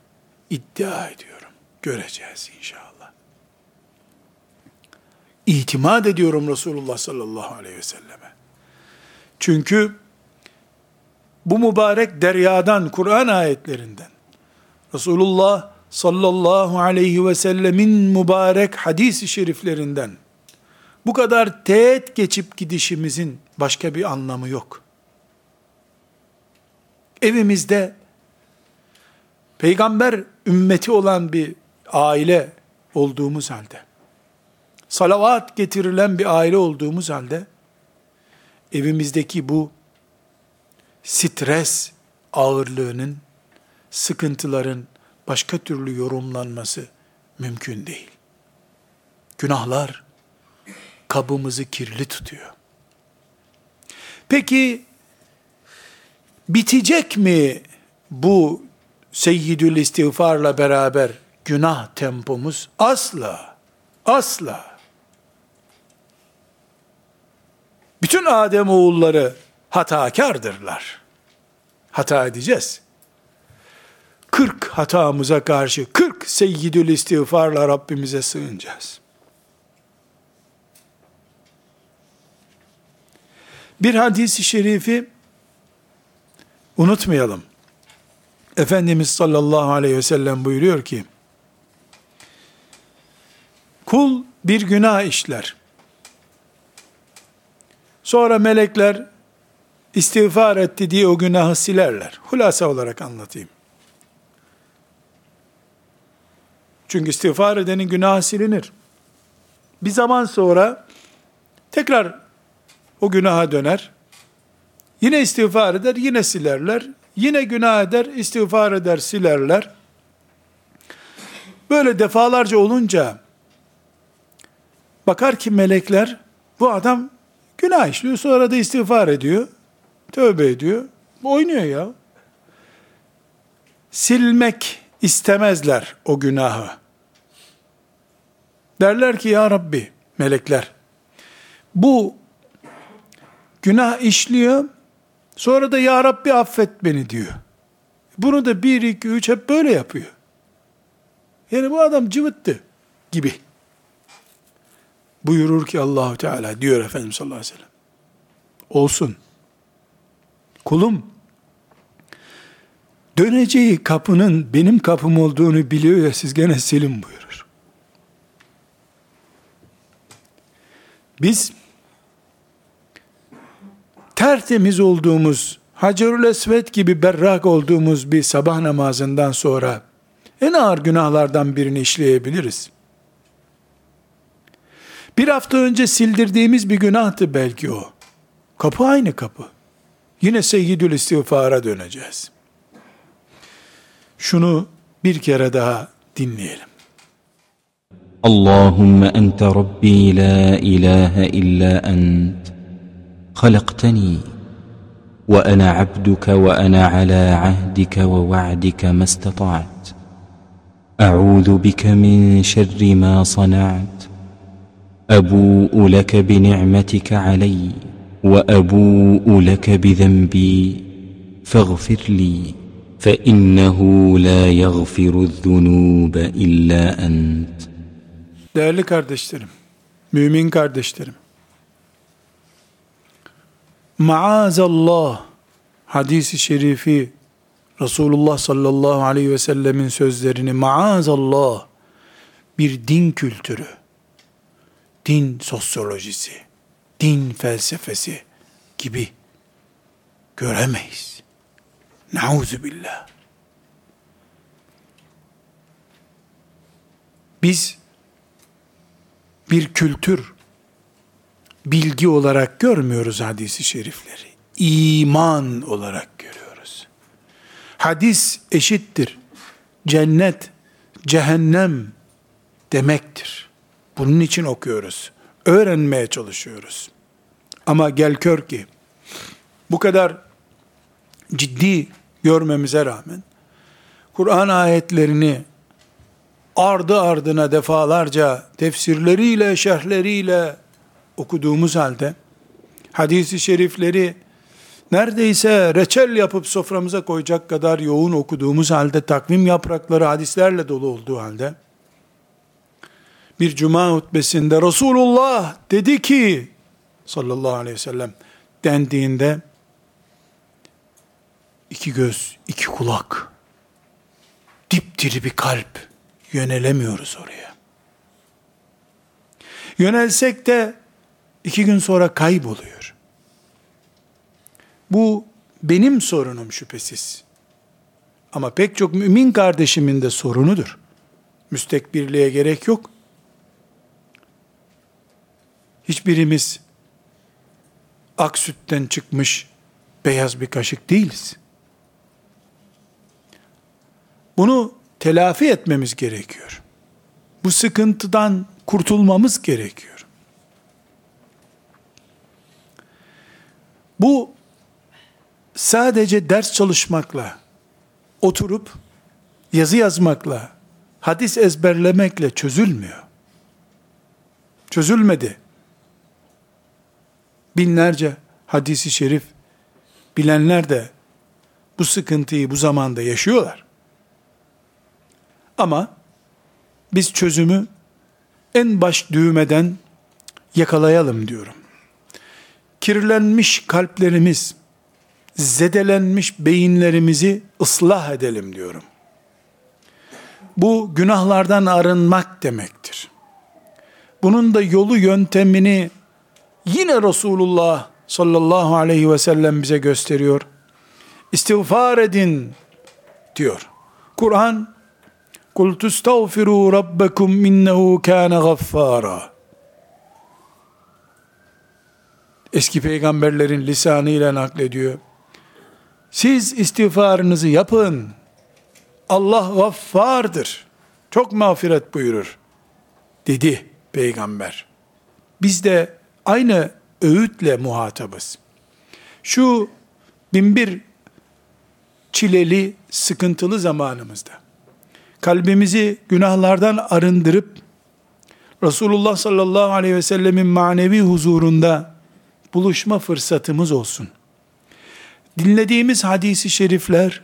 iddia ediyorum. Göreceğiz inşallah. İtimat ediyorum Resulullah sallallahu aleyhi ve selleme. Çünkü bu mübarek deryadan, Kur'an ayetlerinden, Resulullah sallallahu aleyhi ve sellemin mübarek hadis-i şeriflerinden bu kadar teğet geçip gidişimizin başka bir anlamı yok. Evimizde peygamber ümmeti olan bir aile olduğumuz halde, salavat getirilen bir aile olduğumuz halde, evimizdeki bu stres ağırlığının, sıkıntıların başka türlü yorumlanması mümkün değil. Günahlar kabımızı kirli tutuyor. Peki, bitecek mi bu seyyidül istiğfarla beraber günah tempomuz? Asla, asla. Bütün Adem oğulları hatakârdırlar. Hata edeceğiz. 40 hatamıza karşı 40 seyyidül istiğfarla Rabbimize sığınacağız. Bir hadis-i şerifi unutmayalım. Efendimiz sallallahu aleyhi ve sellem buyuruyor ki, kul bir günah işler. Sonra melekler istiğfar etti diye o günahı silerler. Hulasa olarak anlatayım. Çünkü istiğfar edenin günahı silinir. Bir zaman sonra tekrar o günaha döner. Yine istiğfar eder, yine silerler. Yine günah eder, istiğfar eder, silerler. Böyle defalarca olunca bakar ki melekler, bu adam günah işliyor, sonra da istiğfar ediyor, tövbe ediyor, oynuyor ya. silmek istemezler o günahı. Derler ki ya Rabbi, melekler, bu günah işliyor, sonra da ya Rabbi affet beni diyor. Bunu da 1, 2, 3 hep böyle yapıyor. Yani bu adam cıvıttı gibi. Buyurur ki Allahu Teala, diyor Efendimiz sallallahu aleyhi ve sellem. Olsun. Kulum, döneceği kapının benim kapım olduğunu biliyor ya, siz gene silin buyurur. Biz tertemiz olduğumuz, Hacerül Esved gibi berrak olduğumuz bir sabah namazından sonra en ağır günahlardan birini işleyebiliriz. Bir hafta önce sildirdiğimiz bir günahtı belki o. Kapı aynı kapı. Yine Seyyidül İstiğfar'a döneceğiz. Şunu bir kere daha dinleyelim. Allahümme ente Rabbi la ilahe illa ent. Halaktani ve ana abduka ve ana ala ahdika ve va'dika mastata'at. A'udhu bika min şerri ma sana'at. أبوء لك بنعمتك علي وأبوء لك بذنبي فاغفر لي فإنه لا يغفر الذنوب إلا أنت. Değerli kardeşlerim, mümin kardeşlerim, maazallah hadis-i şerifi, Resulullah sallallahu aleyhi ve sellemin sözlerini maazallah bir din kültürü, din sosyolojisi, din felsefesi gibi göremeyiz. Nauzubillah. Biz bir kültür, bilgi olarak görmüyoruz hadis-i şerifleri. İman olarak görüyoruz. Hadis eşittir cennet, cehennem demektir. Bunun için okuyoruz. Öğrenmeye çalışıyoruz. Ama gel kör ki, bu kadar ciddi görmemize rağmen, Kur'an ayetlerini ardı ardına defalarca tefsirleriyle, şerhleriyle okuduğumuz halde, hadis-i şerifleri neredeyse reçel yapıp soframıza koyacak kadar yoğun okuduğumuz halde, takvim yaprakları hadislerle dolu olduğu halde, bir cuma hutbesinde Resulullah dedi ki sallallahu aleyhi ve sellem dendiğinde iki göz, iki kulak, dipdiri bir kalp, yönelemiyoruz oraya. Yönelsek de 2 gün sonra kayboluyor. Bu benim sorunum şüphesiz. Ama pek çok mümin kardeşimin de sorunudur. Müstekbirliğe gerek yok. Hiçbirimiz ak sütten çıkmış beyaz bir kaşık değiliz. Bunu telafi etmemiz gerekiyor. Bu sıkıntıdan kurtulmamız gerekiyor. Bu sadece ders çalışmakla, oturup yazı yazmakla, hadis ezberlemekle çözülmüyor. Çözülmedi. Binlerce hadis-i şerif bilenler de bu sıkıntıyı bu zamanda yaşıyorlar. Ama biz çözümü en baş düğmeden yakalayalım diyorum. Kirlenmiş kalplerimiz, zedelenmiş beyinlerimizi ıslah edelim diyorum. Bu günahlardan arınmak demektir. Bunun da yolu, yöntemini yine Resulullah sallallahu aleyhi ve sellem bize gösteriyor. İstiğfar edin diyor. Kur'an, "Kul testağfiru rabbekum innehu kana gaffara." Eski peygamberlerin lisanıyla naklediyor. Siz istiğfarınızı yapın. Allah gaffardır. Çok mağfiret buyurur dedi peygamber. Biz de aynı öğütle muhatabız. Şu 1001 çileli, sıkıntılı zamanımızda kalbimizi günahlardan arındırıp Resulullah sallallahu aleyhi ve sellemin manevi huzurunda buluşma fırsatımız olsun. Dinlediğimiz hadis-i şerifler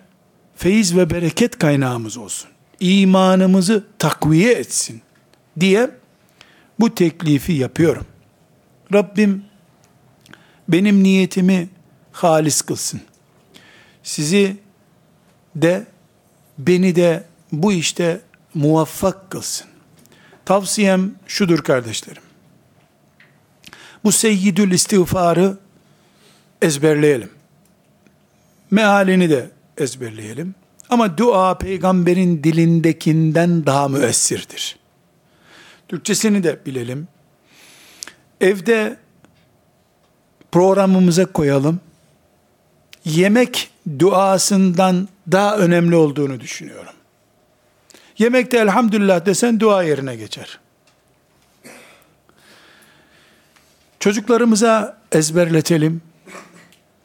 feyiz ve bereket kaynağımız olsun. İmanımızı takviye etsin diye bu teklifi yapıyorum. Rabbim benim niyetimi halis kılsın. Sizi de beni de bu işte muvaffak kılsın. Tavsiyem şudur kardeşlerim. Bu Seyyidül İstiğfar'ı ezberleyelim. Mealini de ezberleyelim. Ama dua peygamberin dilindekinden daha müessirdir. Türkçesini de bilelim. Evde programımıza koyalım. Yemek duasından daha önemli olduğunu düşünüyorum. Yemekte elhamdülillah desen dua yerine geçer. Çocuklarımıza ezberletelim.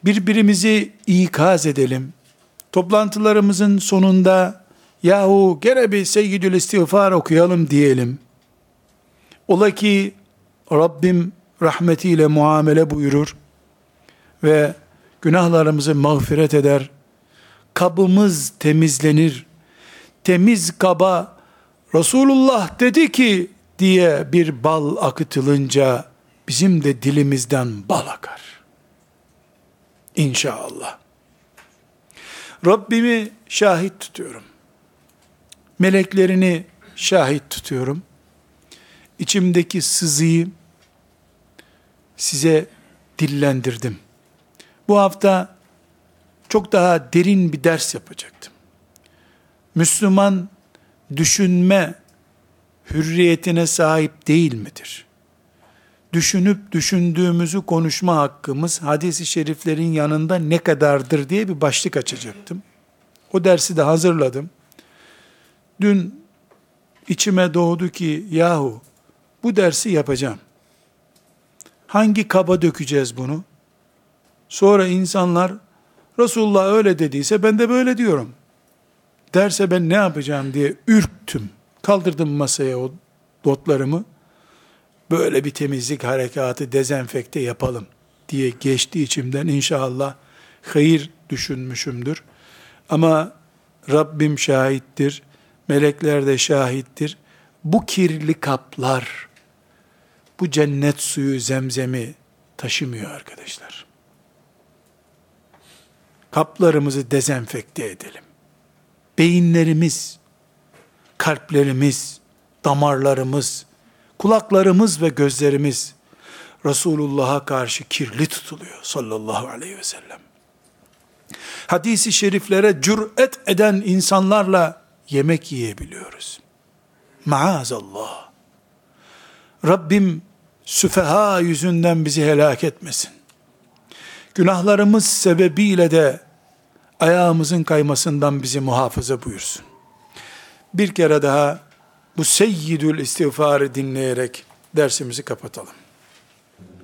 Birbirimizi ikaz edelim. Toplantılarımızın sonunda yahu gene bir Seyyidül İstiğfar okuyalım diyelim. Ola ki Rabbim rahmetiyle muamele buyurur ve günahlarımızı mağfiret eder. Kabımız temizlenir. Temiz kaba Resulullah dedi ki diye bir bal akıtılınca bizim de dilimizden bal akar. İnşallah. Rabbimi şahit tutuyorum. Meleklerini şahit tutuyorum. İçimdeki sızıyı size dillendirdim. Bu hafta çok daha derin bir ders yapacaktım. Müslüman düşünme hürriyetine sahip değil midir? Düşünüp düşündüğümüzü konuşma hakkımız hadis-i şeriflerin yanında ne kadardır diye bir başlık açacaktım. O dersi de hazırladım. Dün içime doğdu ki yahu bu dersi yapacağım. Hangi kaba dökeceğiz bunu? Sonra insanlar Resulullah öyle dediyse ben de böyle diyorum derse ben ne yapacağım diye ürktüm. Kaldırdım masaya o dotlarımı. Böyle bir temizlik harekatı, dezenfekte yapalım diye geçti içimden. İnşallah hayır düşünmüşümdür. Ama Rabbim şahittir, melekler de şahittir. Bu kirli kaplar, bu cennet suyu zemzemi taşımıyor arkadaşlar. Kaplarımızı dezenfekte edelim. Beyinlerimiz, kalplerimiz, damarlarımız, kulaklarımız ve gözlerimiz Resulullah'a karşı kirli tutuluyor sallallahu aleyhi ve sellem. Hadis-i şeriflere cüret eden insanlarla yemek yiyebiliyoruz. Maazallah. Rabbim süfeha yüzünden bizi helak etmesin. Günahlarımız sebebiyle de ayağımızın kaymasından bizi muhafaza buyursun. Bir kere daha bu Seyyidül İstiğfar'ı dinleyerek dersimizi kapatalım.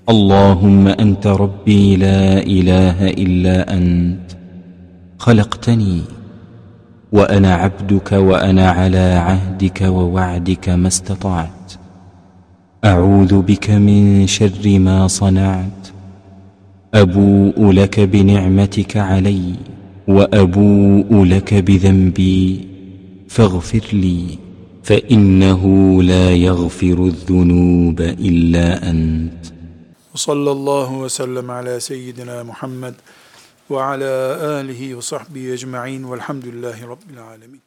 Allahümme ente Rabbi la ilahe illa ent. Halaktani ve ana abduke ve ana ala ahdike ve va'dike mestata'at. A'udhu bike min şerri ma sana'at. أبوء لك بنعمتك علي وأبوء لك بذنبي فاغفر لي فإنه لا يغفر الذنوب إلا أنت وصلى الله وسلم على سيدنا محمد وعلى آله وصحبه أجمعين والحمد لله رب العالمين.